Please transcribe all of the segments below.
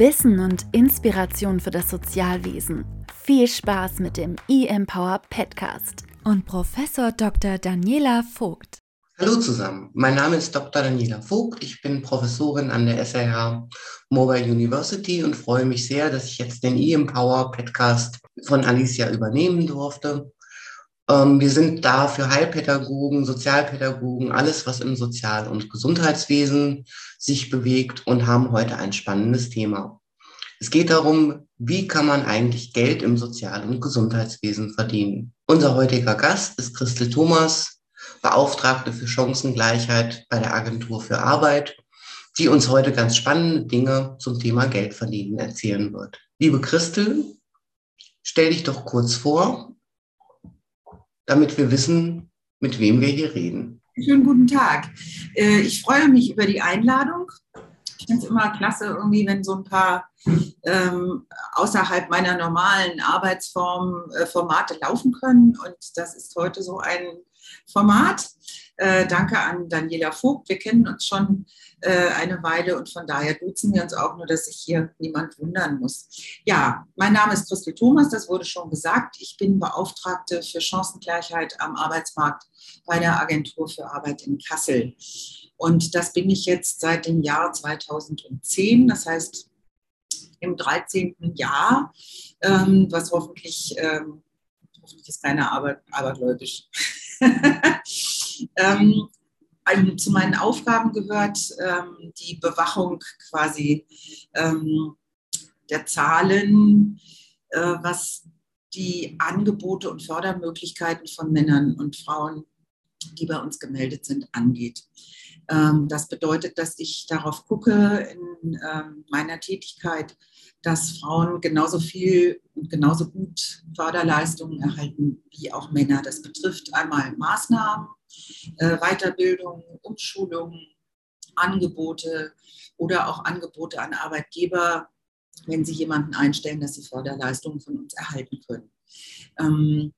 Wissen und Inspiration für das Sozialwesen. Viel Spaß mit dem e-Empower Podcast und Professor Dr. Daniela Vogt. Hallo zusammen, mein Name ist Dr. Daniela Vogt, ich bin Professorin an der SRH Mobile University und freue mich sehr, dass ich jetzt den e-Empower Podcast von Alicia übernehmen durfte. Wir sind da für Heilpädagogen, Sozialpädagogen, alles, was im Sozial- und Gesundheitswesen sich bewegt, und haben heute ein spannendes Thema. Es geht darum, wie kann man eigentlich Geld im Sozial- und Gesundheitswesen verdienen? Unser heutiger Gast ist Christel Thomas, Beauftragte für Chancengleichheit bei der Agentur für Arbeit, die uns heute ganz spannende Dinge zum Thema Geldverdienen erzählen wird. Liebe Christel, stell dich doch kurz vor, damit wir wissen, mit wem wir hier reden. Schönen guten Tag. Ich freue mich über die Einladung. Ich finde es immer klasse, irgendwie, wenn so ein paar außerhalb meiner normalen Arbeitsformen Formate laufen können. Und das ist heute so ein Format. Danke an Daniela Vogt. Wir kennen uns schon eine Weile und von daher duzen wir uns auch, nur dass sich hier niemand wundern muss. Ja, mein Name ist Christel Thomas, das wurde schon gesagt. Ich bin Beauftragte für Chancengleichheit am Arbeitsmarkt bei der Agentur für Arbeit in Kassel. Und das bin ich jetzt seit dem Jahr 2010, das heißt im 13. Jahr, was hoffentlich ist keine Arbeit, abergläubisch. Zu meinen Aufgaben gehört die Bewachung quasi der Zahlen, was die Angebote und Fördermöglichkeiten von Männern und Frauen, die bei uns gemeldet sind, angeht. Das bedeutet, dass ich darauf gucke in meiner Tätigkeit, dass Frauen genauso viel und genauso gut Förderleistungen erhalten wie auch Männer. Das betrifft einmal Maßnahmen, Weiterbildung, Umschulung, Angebote oder auch Angebote an Arbeitgeber, wenn sie jemanden einstellen, dass sie Förderleistungen von uns erhalten können.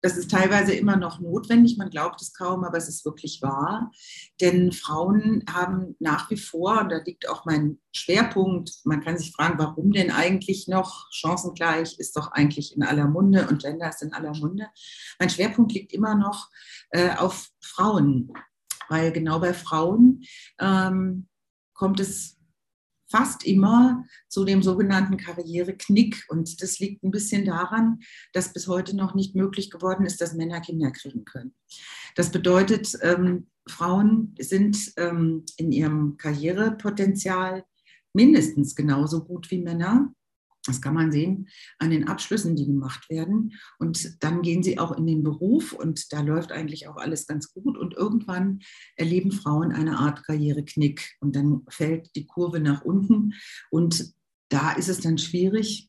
Das ist teilweise immer noch notwendig, man glaubt es kaum, aber es ist wirklich wahr. Denn Frauen haben nach wie vor, und da liegt auch mein Schwerpunkt, man kann sich fragen, warum denn eigentlich noch? Chancengleich ist doch eigentlich in aller Munde und Gender ist in aller Munde. Mein Schwerpunkt liegt immer noch auf Frauen, weil genau bei Frauen kommt es fast immer zu dem sogenannten Karriereknick. Und das liegt ein bisschen daran, dass bis heute noch nicht möglich geworden ist, dass Männer Kinder kriegen können. Das bedeutet, Frauen sind in ihrem Karrierepotenzial mindestens genauso gut wie Männer. Das kann man sehen an den Abschlüssen, die gemacht werden. Und dann gehen sie auch in den Beruf und da läuft eigentlich auch alles ganz gut. Und irgendwann erleben Frauen eine Art Karriereknick und dann fällt die Kurve nach unten. Und da ist es dann schwierig,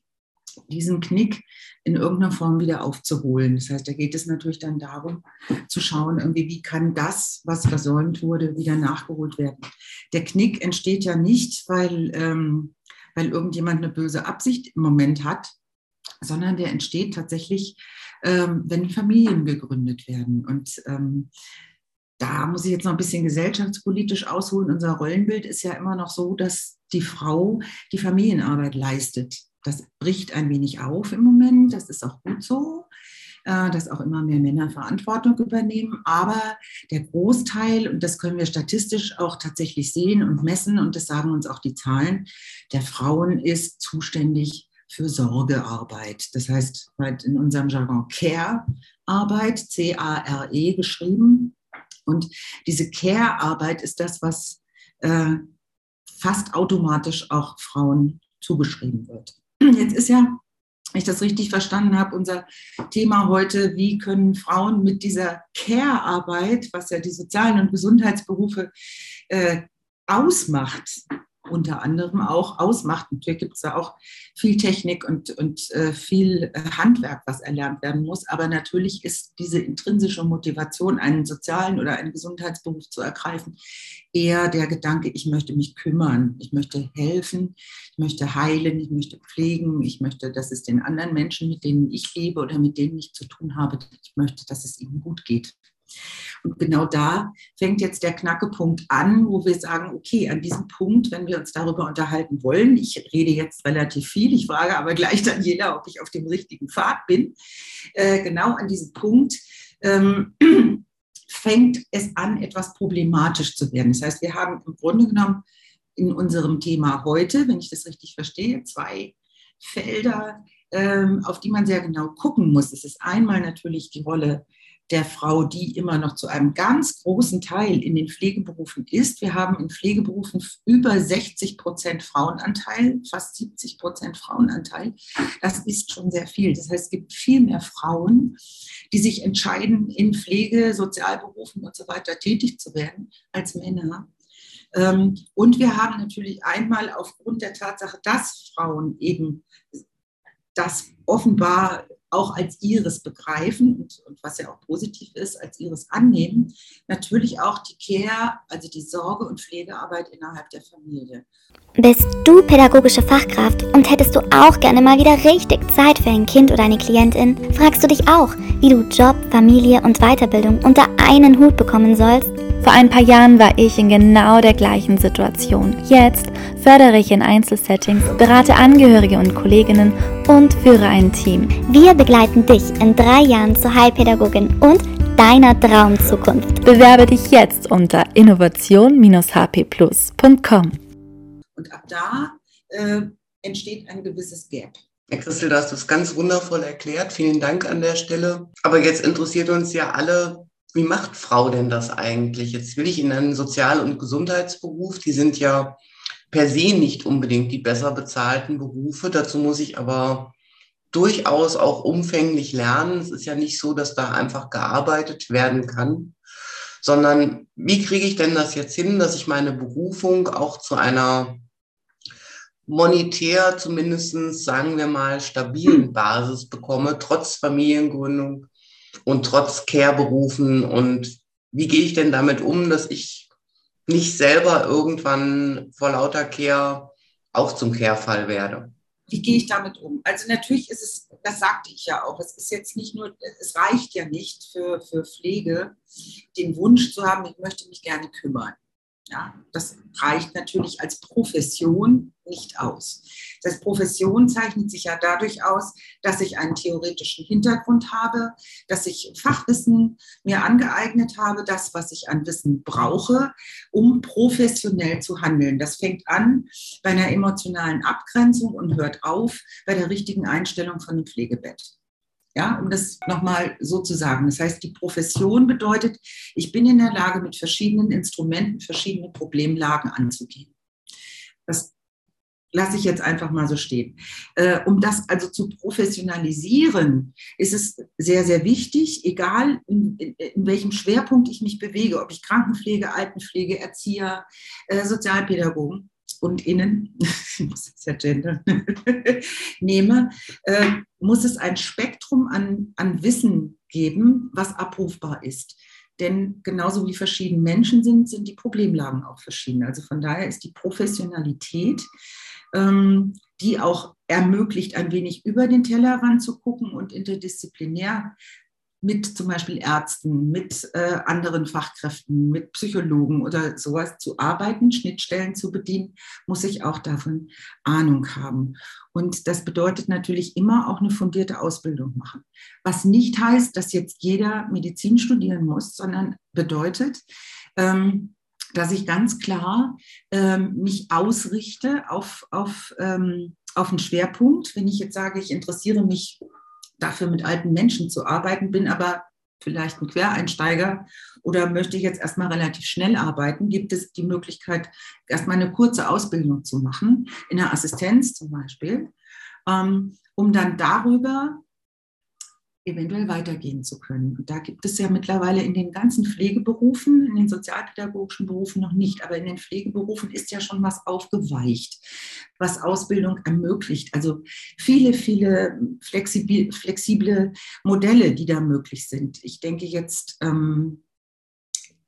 diesen Knick in irgendeiner Form wieder aufzuholen. Das heißt, da geht es natürlich dann darum, zu schauen, irgendwie, wie kann das, was versäumt wurde, wieder nachgeholt werden. Der Knick entsteht ja nicht, weil irgendjemand eine böse Absicht im Moment hat, sondern der entsteht tatsächlich, wenn Familien gegründet werden. Und da muss ich jetzt noch ein bisschen gesellschaftspolitisch ausholen. Unser Rollenbild ist ja immer noch so, dass die Frau die Familienarbeit leistet. Das bricht ein wenig auf im Moment, das ist auch gut so, dass auch immer mehr Männer Verantwortung übernehmen. Aber der Großteil, und das können wir statistisch auch tatsächlich sehen und messen, und das sagen uns auch die Zahlen, der Frauen ist zuständig für Sorgearbeit. Das heißt in unserem Jargon Care-Arbeit, C-A-R-E geschrieben. Und diese Care-Arbeit ist das, was fast automatisch auch Frauen zugeschrieben wird. Jetzt ist ja, wenn ich das richtig verstanden habe, unser Thema heute, wie können Frauen mit dieser Care-Arbeit, was ja die sozialen und Gesundheitsberufe ausmacht, unter anderem auch ausmacht. Natürlich gibt es da auch viel Technik und viel Handwerk, was erlernt werden muss. Aber natürlich ist diese intrinsische Motivation, einen sozialen oder einen Gesundheitsberuf zu ergreifen, eher der Gedanke, ich möchte mich kümmern, ich möchte helfen, ich möchte heilen, ich möchte pflegen, ich möchte, dass es den anderen Menschen, mit denen ich lebe oder mit denen ich zu tun habe, ich möchte, dass es ihnen gut geht. Und genau da fängt jetzt der Knackepunkt an, wo wir sagen, okay, an diesem Punkt, wenn wir uns darüber unterhalten wollen, ich rede jetzt relativ viel, ich frage aber gleich Daniela, ob ich auf dem richtigen Pfad bin, genau an diesem Punkt fängt es an, etwas problematisch zu werden. Das heißt, wir haben im Grunde genommen in unserem Thema heute, wenn ich das richtig verstehe, zwei Felder, auf die man sehr genau gucken muss. Es ist einmal natürlich die Rolle der Frau, die immer noch zu einem ganz großen Teil in den Pflegeberufen ist. Wir haben in Pflegeberufen über 60% Frauenanteil, fast 70% Frauenanteil. Das ist schon sehr viel. Das heißt, es gibt viel mehr Frauen, die sich entscheiden, in Pflege, Sozialberufen und so weiter tätig zu werden, als Männer. Und wir haben natürlich einmal aufgrund der Tatsache, dass Frauen eben das offenbar auch als ihres begreifen und was ja auch positiv ist, als ihres annehmen, natürlich auch die Care, also die Sorge- und Pflegearbeit innerhalb der Familie. Bist du pädagogische Fachkraft und hättest du auch gerne mal wieder richtig Zeit für ein Kind oder eine Klientin? Fragst du dich auch, wie du Job, Familie und Weiterbildung unter einen Hut bekommen sollst? Vor ein paar Jahren war ich in genau der gleichen Situation. Jetzt fördere ich in Einzelsettings, berate Angehörige und Kolleginnen und führe ein Team. Wir begleiten dich in 3 Jahren zur Heilpädagogin und deiner Traumzukunft. Bewerbe dich jetzt unter innovation-hpplus.com. Und ab da entsteht ein gewisses Gap. Herr Christel, du hast das ganz wundervoll erklärt. Vielen Dank an der Stelle. Aber jetzt interessiert uns ja alle, wie macht Frau denn das eigentlich? Jetzt will ich in einen Sozial- und Gesundheitsberuf. Die sind ja per se nicht unbedingt die besser bezahlten Berufe. Dazu muss ich aber durchaus auch umfänglich lernen. Es ist ja nicht so, dass da einfach gearbeitet werden kann, sondern wie kriege ich denn das jetzt hin, dass ich meine Berufung auch zu einer monetär zumindest, sagen wir mal, stabilen Basis bekomme, trotz Familiengründung und trotz Care-Berufen, und wie gehe ich denn damit um, dass ich nicht selber irgendwann vor lauter Care auch zum Care-Fall werde? Wie gehe ich damit um? Also natürlich ist es, das sagte ich ja auch, es ist jetzt nicht nur, es reicht ja nicht für Pflege, den Wunsch zu haben, ich möchte mich gerne kümmern. Ja, das reicht natürlich als Profession nicht aus. Das Profession zeichnet sich ja dadurch aus, dass ich einen theoretischen Hintergrund habe, dass ich Fachwissen mir angeeignet habe, das, was ich an Wissen brauche, um professionell zu handeln. Das fängt an bei einer emotionalen Abgrenzung und hört auf bei der richtigen Einstellung von einem Pflegebett. Ja, um das nochmal so zu sagen. Das heißt, die Profession bedeutet, ich bin in der Lage, mit verschiedenen Instrumenten verschiedene Problemlagen anzugehen. Das lasse ich jetzt einfach mal so stehen. Um das also zu professionalisieren, ist es sehr, sehr wichtig, egal in welchem Schwerpunkt ich mich bewege, ob ich Krankenpflege, Altenpflege, Erzieher, Sozialpädagogen und innen, ich muss das ja gendern, nehme, muss es ein Spektrum an Wissen geben, was abrufbar ist. Denn genauso wie verschiedene Menschen sind, sind die Problemlagen auch verschieden. Also von daher ist die Professionalität, die auch ermöglicht, ein wenig über den Tellerrand zu gucken und interdisziplinär mit zum Beispiel Ärzten, mit anderen Fachkräften, mit Psychologen oder sowas zu arbeiten, Schnittstellen zu bedienen, muss ich auch davon Ahnung haben. Und das bedeutet natürlich immer auch eine fundierte Ausbildung machen. Was nicht heißt, dass jetzt jeder Medizin studieren muss, sondern bedeutet, dass ich ganz klar mich ausrichte auf einen Schwerpunkt. Wenn ich jetzt sage, ich interessiere mich dafür, mit alten Menschen zu arbeiten, bin aber vielleicht ein Quereinsteiger oder möchte ich jetzt erstmal relativ schnell arbeiten, gibt es die Möglichkeit, erstmal eine kurze Ausbildung zu machen, in der Assistenz zum Beispiel, um dann darüber eventuell weitergehen zu können. Und da gibt es ja mittlerweile in den ganzen Pflegeberufen, in den sozialpädagogischen Berufen noch nicht, aber in den Pflegeberufen ist ja schon was aufgeweicht, was Ausbildung ermöglicht. Also viele, viele flexible Modelle, die da möglich sind. Ich denke jetzt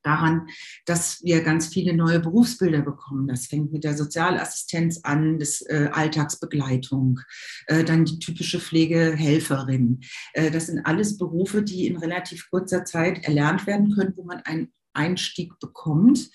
daran, dass wir ganz viele neue Berufsbilder bekommen. Das fängt mit der Sozialassistenz an, das Alltagsbegleitung, dann die typische Pflegehelferin. Das sind alles Berufe, die in relativ kurzer Zeit erlernt werden können, wo man einen Einstieg bekommt.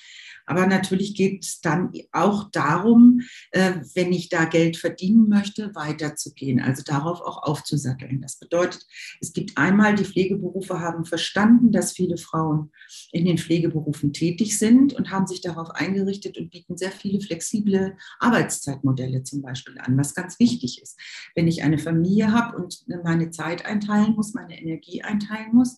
Aber natürlich geht es dann auch darum, wenn ich da Geld verdienen möchte, weiterzugehen, also darauf auch aufzusatteln. Das bedeutet, es gibt einmal, die Pflegeberufe haben verstanden, dass viele Frauen in den Pflegeberufen tätig sind und haben sich darauf eingerichtet und bieten sehr viele flexible Arbeitszeitmodelle zum Beispiel an, was ganz wichtig ist. Wenn ich eine Familie habe und meine Zeit einteilen muss, meine Energie einteilen muss,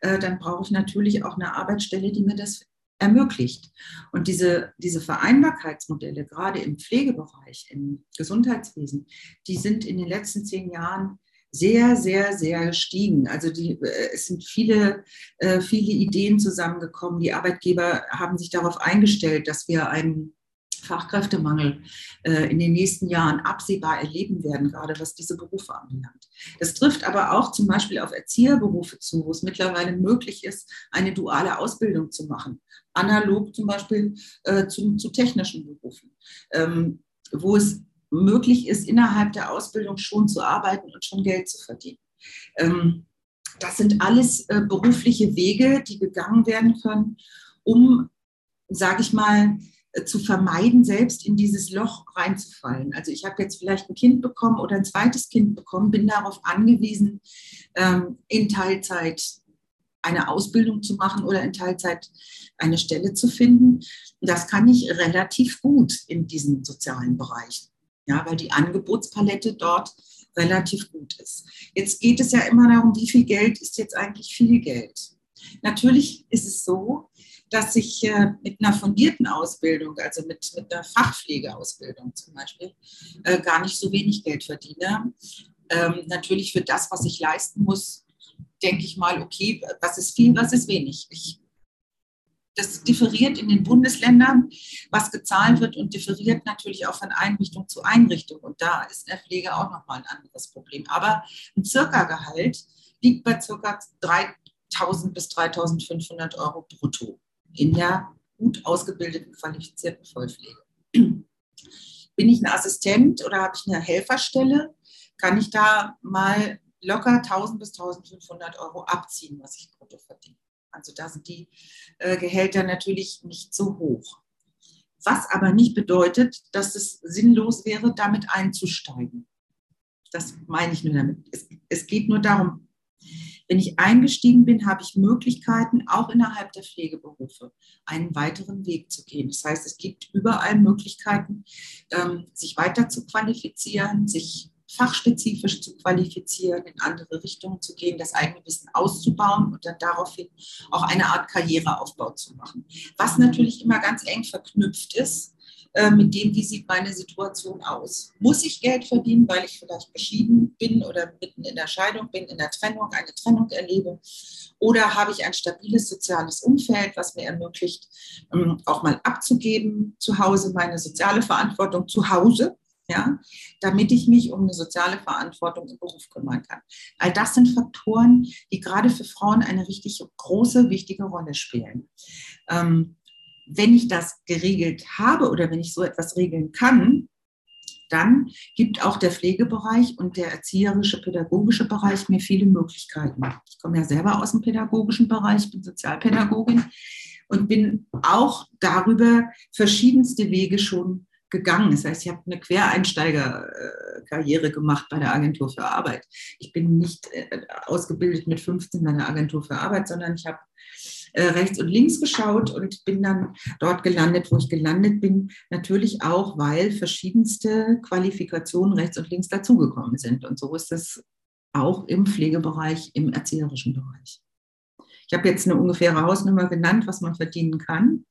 dann brauche ich natürlich auch eine Arbeitsstelle, die mir das ermöglicht. Und diese Vereinbarkeitsmodelle, gerade im Pflegebereich, im Gesundheitswesen, die sind in den letzten 10 Jahren sehr, sehr, sehr gestiegen. Also es sind viele Ideen zusammengekommen. Die Arbeitgeber haben sich darauf eingestellt, dass wir einen Fachkräftemangel in den nächsten Jahren absehbar erleben werden, gerade was diese Berufe anbelangt. Das trifft aber auch zum Beispiel auf Erzieherberufe zu, wo es mittlerweile möglich ist, eine duale Ausbildung zu machen, analog zum Beispiel zu technischen Berufen, wo es möglich ist, innerhalb der Ausbildung schon zu arbeiten und schon Geld zu verdienen. Das sind alles berufliche Wege, die gegangen werden können, um, sage ich mal, zu vermeiden, selbst in dieses Loch reinzufallen. Also ich habe jetzt vielleicht ein Kind bekommen oder ein zweites Kind bekommen, bin darauf angewiesen, in Teilzeit eine Ausbildung zu machen oder in Teilzeit eine Stelle zu finden. Das kann ich relativ gut in diesem sozialen Bereich, ja, weil die Angebotspalette dort relativ gut ist. Jetzt geht es ja immer darum, wie viel Geld ist jetzt eigentlich viel Geld? Natürlich ist es so, dass ich mit einer fundierten Ausbildung, also mit einer Fachpflegeausbildung zum Beispiel, gar nicht so wenig Geld verdiene. Natürlich für das, was ich leisten muss, denke ich mal, okay, was ist viel, was ist wenig. Das differiert in den Bundesländern, was gezahlt wird, und differiert natürlich auch von Einrichtung zu Einrichtung. Und da ist in der Pflege auch nochmal ein anderes Problem. Aber ein Circa-Gehalt liegt bei circa 3.000 bis 3.500 Euro brutto in der gut ausgebildeten, qualifizierten Vollpflege. Bin ich ein Assistent oder habe ich eine Helferstelle, kann ich da mal locker 1.000 bis 1.500 Euro abziehen, was ich brutto verdiene. Also da sind die Gehälter natürlich nicht so hoch. Was aber nicht bedeutet, dass es sinnlos wäre, damit einzusteigen. Das meine ich nur damit. Es geht nur darum, wenn ich eingestiegen bin, habe ich Möglichkeiten, auch innerhalb der Pflegeberufe einen weiteren Weg zu gehen. Das heißt, es gibt überall Möglichkeiten, sich weiter zu qualifizieren, sich fachspezifisch zu qualifizieren, in andere Richtungen zu gehen, das eigene Wissen auszubauen und dann daraufhin auch eine Art Karriereaufbau zu machen. Was natürlich immer ganz eng verknüpft ist mit dem, wie sieht meine Situation aus. Muss ich Geld verdienen, weil ich vielleicht geschieden bin oder mitten in der Scheidung bin, in der Trennung, eine Trennung erlebe? Oder habe ich ein stabiles soziales Umfeld, was mir ermöglicht, auch mal abzugeben zu Hause, meine soziale Verantwortung zu Hause, ja, damit ich mich um eine soziale Verantwortung im Beruf kümmern kann? All das sind Faktoren, die gerade für Frauen eine richtig große, wichtige Rolle spielen. Wenn ich das geregelt habe oder wenn ich so etwas regeln kann, dann gibt auch der Pflegebereich und der erzieherische, pädagogische Bereich mir viele Möglichkeiten. Ich komme ja selber aus dem pädagogischen Bereich, bin Sozialpädagogin und bin auch darüber verschiedenste Wege schon gegangen. Das heißt, ich habe eine Quereinsteigerkarriere gemacht bei der Agentur für Arbeit. Ich bin nicht ausgebildet mit 15 bei der Agentur für Arbeit, sondern ich habe rechts und links geschaut und bin dann dort gelandet, wo ich gelandet bin. Natürlich auch, weil verschiedenste Qualifikationen rechts und links dazugekommen sind. Und so ist das auch im Pflegebereich, im erzieherischen Bereich. Ich habe jetzt eine ungefähre Hausnummer genannt, was man verdienen kann.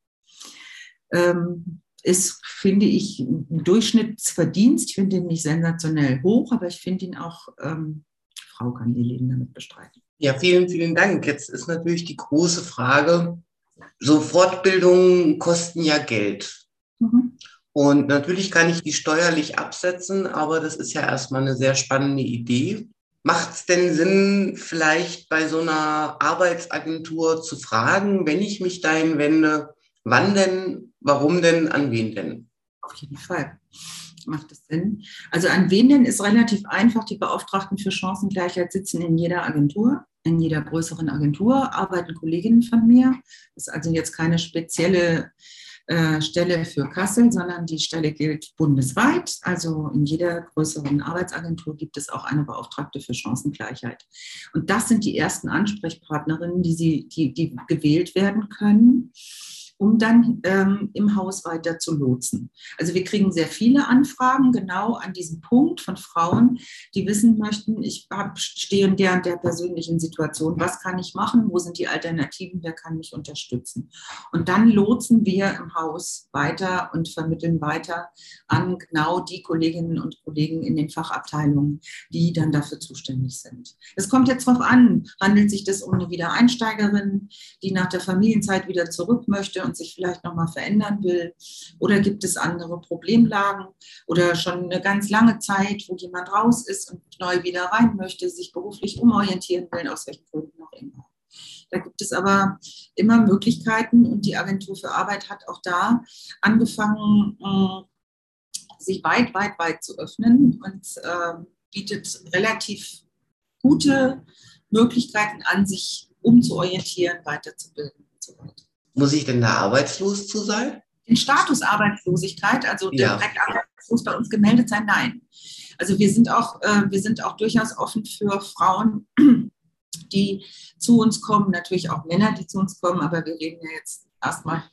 Ist, finde ich, ein Durchschnittsverdienst. Ich finde ihn nicht sensationell hoch, aber ich finde ihn auch, Frau kann ihr Leben damit bestreiten. Ja, vielen, vielen Dank. Jetzt ist natürlich die große Frage, so Fortbildungen kosten ja Geld. Mhm. Und natürlich kann ich die steuerlich absetzen, aber das ist ja erstmal eine sehr spannende Idee. Macht es denn Sinn, vielleicht bei so einer Arbeitsagentur zu fragen, wenn ich mich dahin wende, wann denn, warum denn, an wen denn? Auf jeden Fall macht es Sinn. Also an wen denn ist relativ einfach. Die Beauftragten für Chancengleichheit sitzen in jeder Agentur, in jeder größeren Agentur, arbeiten Kolleginnen von mir. Das ist also jetzt keine spezielle Stelle für Kassel, sondern die Stelle gilt bundesweit. Also in jeder größeren Arbeitsagentur gibt es auch eine Beauftragte für Chancengleichheit. Und das sind die ersten Ansprechpartnerinnen, die gewählt werden können, um dann im Haus weiter zu lotsen. Also wir kriegen sehr viele Anfragen genau an diesem Punkt von Frauen, die wissen möchten, ich stehe in der persönlichen Situation, was kann ich machen, wo sind die Alternativen, wer kann mich unterstützen. Und dann lotsen wir im Haus weiter und vermitteln weiter an genau die Kolleginnen und Kollegen in den Fachabteilungen, die dann dafür zuständig sind. Es kommt jetzt darauf an, handelt sich das um eine Wiedereinsteigerin, die nach der Familienzeit wieder zurück möchte und sich vielleicht nochmal verändern will? Oder gibt es andere Problemlagen oder schon eine ganz lange Zeit, wo jemand raus ist und neu wieder rein möchte, sich beruflich umorientieren will, aus welchen Gründen auch immer. Da gibt es aber immer Möglichkeiten und die Agentur für Arbeit hat auch da angefangen, sich weit zu öffnen und bietet relativ gute Möglichkeiten an, sich umzuorientieren, weiterzubilden und so weiter. Muss ich denn da arbeitslos zu sein? Den Status Arbeitslosigkeit, also direkt arbeitslos bei uns gemeldet sein, nein. Also wir sind auch durchaus offen für Frauen, die zu uns kommen, natürlich auch Männer, die zu uns kommen, aber wir reden ja jetzt erstmal,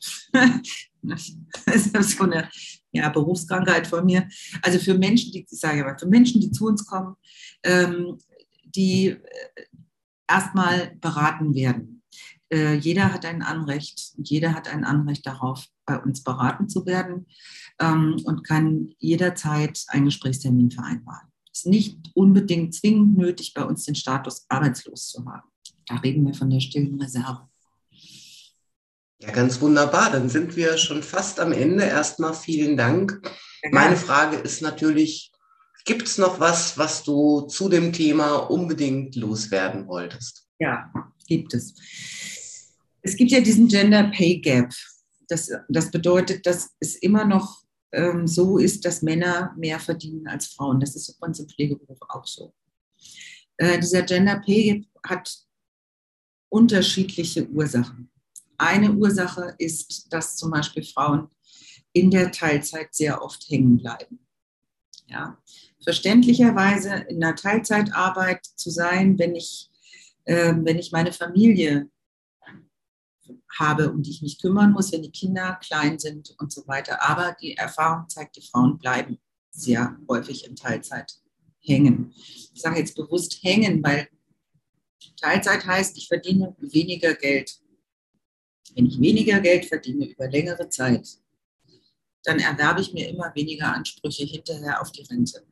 das ist so eine Berufskrankheit von mir, also für Menschen, die zu uns kommen, die erstmal beraten werden. Jeder hat ein Anrecht, darauf, bei uns beraten zu werden und kann jederzeit einen Gesprächstermin vereinbaren. Es ist nicht unbedingt zwingend nötig, bei uns den Status arbeitslos zu haben. Da reden wir von der stillen Reserve. Ja, ganz wunderbar. Dann sind wir schon fast am Ende. Erstmal vielen Dank. Ja, meine Frage ist natürlich, gibt es noch was, was du zu dem Thema unbedingt loswerden wolltest? Ja, gibt es. Es gibt ja diesen Gender Pay Gap. Das bedeutet, dass es immer noch so ist, dass Männer mehr verdienen als Frauen. Das ist bei uns im Pflegeberuf auch so. Dieser Gender Pay Gap hat unterschiedliche Ursachen. Eine Ursache ist, dass zum Beispiel Frauen in der Teilzeit sehr oft hängen bleiben. Ja? Verständlicherweise in einer Teilzeitarbeit zu sein, wenn ich meine Familie habe, um die ich mich kümmern muss, wenn die Kinder klein sind und so weiter. Aber die Erfahrung zeigt, die Frauen bleiben sehr häufig in Teilzeit hängen. Ich sage jetzt bewusst hängen, weil Teilzeit heißt, ich verdiene weniger Geld. Wenn ich weniger Geld verdiene über längere Zeit, dann erwerbe ich mir immer weniger Ansprüche hinterher auf die Rente.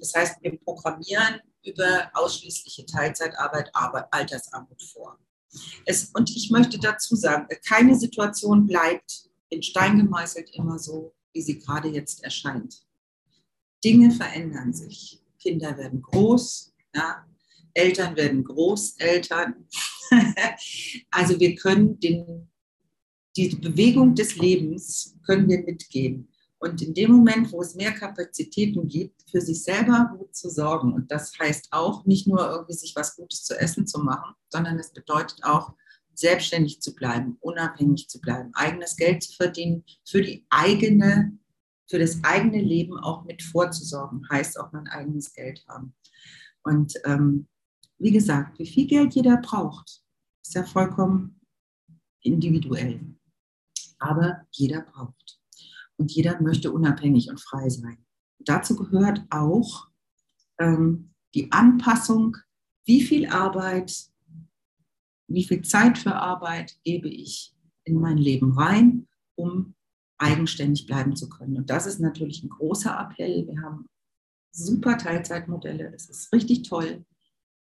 Das heißt, wir programmieren über ausschließliche Teilzeitarbeit Altersarmut vor. Und ich möchte dazu sagen, keine Situation bleibt in Stein gemeißelt immer so, wie sie gerade jetzt erscheint. Dinge verändern sich. Kinder werden groß, ja? Eltern werden Großeltern. Also wir können die Bewegung des Lebens können wir mitgehen. Und in dem Moment, wo es mehr Kapazitäten gibt, für sich selber gut zu sorgen, und das heißt auch, nicht nur irgendwie sich was Gutes zu essen zu machen, sondern es bedeutet auch, selbstständig zu bleiben, unabhängig zu bleiben, eigenes Geld zu verdienen, für das eigene Leben auch mit vorzusorgen, heißt auch mein eigenes Geld haben. Und wie gesagt, wie viel Geld jeder braucht, ist ja vollkommen individuell. Aber jeder braucht. Und jeder möchte unabhängig und frei sein. Dazu gehört auch die Anpassung, wie viel Arbeit, wie viel Zeit für Arbeit gebe ich in mein Leben rein, um eigenständig bleiben zu können. Und das ist natürlich ein großer Appell. Wir haben super Teilzeitmodelle, es ist richtig toll,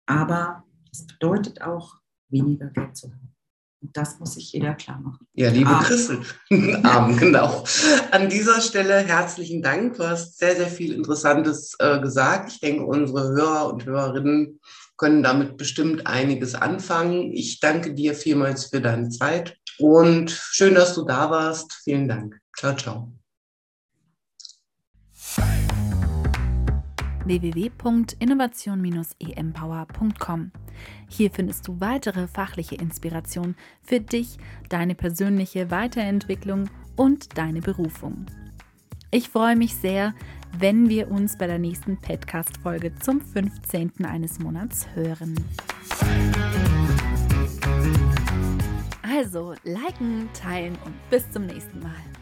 aber es bedeutet auch, weniger Geld zu haben. Das muss sich jeder klar machen. Ja, liebe Christel, genau. An dieser Stelle herzlichen Dank. Du hast sehr, sehr viel Interessantes gesagt. Ich denke, unsere Hörer und Hörerinnen können damit bestimmt einiges anfangen. Ich danke dir vielmals für deine Zeit und schön, dass du da warst. Vielen Dank. Ciao, ciao. www.innovation-empower.com. Hier findest du weitere fachliche Inspirationen für dich, deine persönliche Weiterentwicklung und deine Berufung. Ich freue mich sehr, wenn wir uns bei der nächsten Podcast-Folge zum 15. eines Monats hören. Also, liken, teilen und bis zum nächsten Mal.